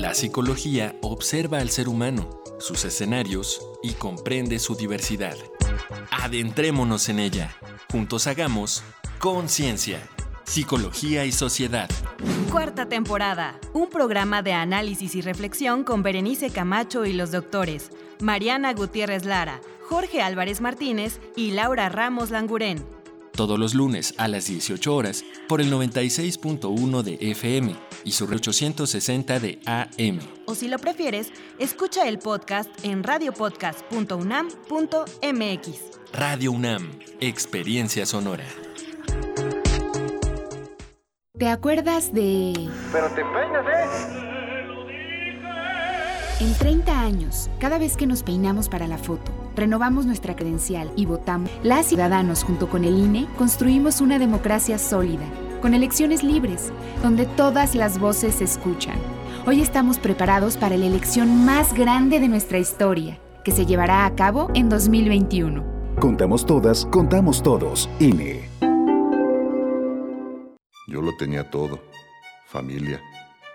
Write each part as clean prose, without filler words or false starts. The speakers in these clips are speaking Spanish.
La psicología observa al ser humano, sus escenarios y comprende su diversidad. Adentrémonos en ella. Juntos hagamos conciencia, psicología y sociedad. Cuarta temporada. Un programa de análisis y reflexión con Berenice Camacho y los doctores Mariana Gutiérrez Lara, Jorge Álvarez Martínez y Laura Ramos Langurén. Todos los lunes a las 18 horas por el 96.1 de FM y su 860 de AM. O si lo prefieres, escucha el podcast en radiopodcast.unam.mx. Radio UNAM, experiencia sonora. ¿Te acuerdas de...? Pero te peinas, ¿eh? En 30 años, cada vez que nos peinamos para la foto, renovamos nuestra credencial y votamos, las ciudadanos junto con el INE construimos una democracia sólida, con elecciones libres, donde todas las voces se escuchan. Hoy estamos preparados para la elección más grande de nuestra historia, que se llevará a cabo en 2021. Contamos todas, contamos todos. INE. Yo lo tenía todo. Familia,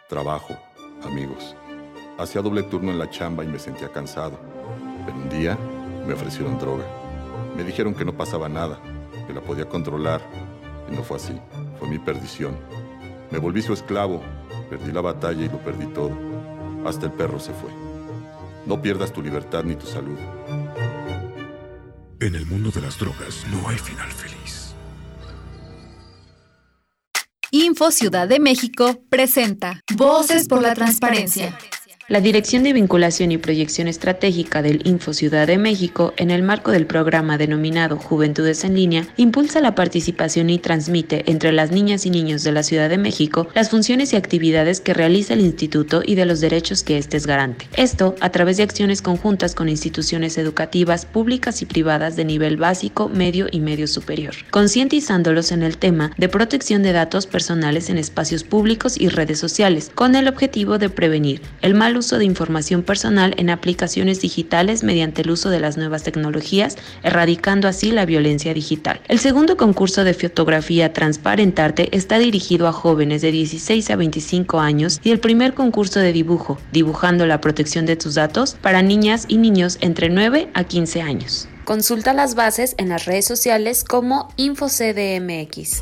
trabajo, amigos. Hacía doble turno en la chamba y me sentía cansado. Pero un día me ofrecieron droga. Me dijeron que no pasaba nada, que la podía controlar. Y no fue así. Fue mi perdición. Me volví su esclavo. Perdí la batalla y lo perdí todo. Hasta el perro se fue. No pierdas tu libertad ni tu salud. En el mundo de las drogas no hay final feliz. Info Ciudad de México presenta Voces por la Transparencia. La Dirección de Vinculación y Proyección Estratégica del Info Ciudad de México, en el marco del programa denominado Juventudes en Línea, impulsa la participación y transmite entre las niñas y niños de la Ciudad de México las funciones y actividades que realiza el instituto y de los derechos que éste es garante. Esto a través de acciones conjuntas con instituciones educativas públicas y privadas de nivel básico, medio y medio superior, concientizándolos en el tema de protección de datos personales en espacios públicos y redes sociales, con el objetivo de prevenir el mal uso de información personal en aplicaciones digitales mediante el uso de las nuevas tecnologías, erradicando así la violencia digital. El segundo concurso de fotografía Transparentarte está dirigido a jóvenes de 16 a 25 años y el primer concurso de dibujo, Dibujando la protección de tus datos, para niñas y niños entre 9 a 15 años. Consulta las bases en las redes sociales como InfoCDMX.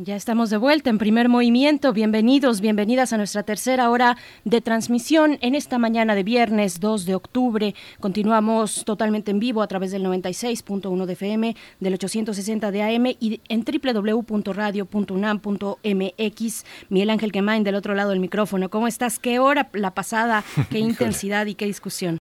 Ya estamos de vuelta en Primer Movimiento. Bienvenidos, bienvenidas a nuestra tercera hora de transmisión en esta mañana de viernes 2 de octubre. Continuamos totalmente en vivo a través del 96.1 de FM, del 860 de AM y en www.radio.unam.mx. Miguel Ángel Quemaín del otro lado del micrófono. ¿Cómo estás? ¿Qué hora la pasada? ¿Qué intensidad y qué discusión?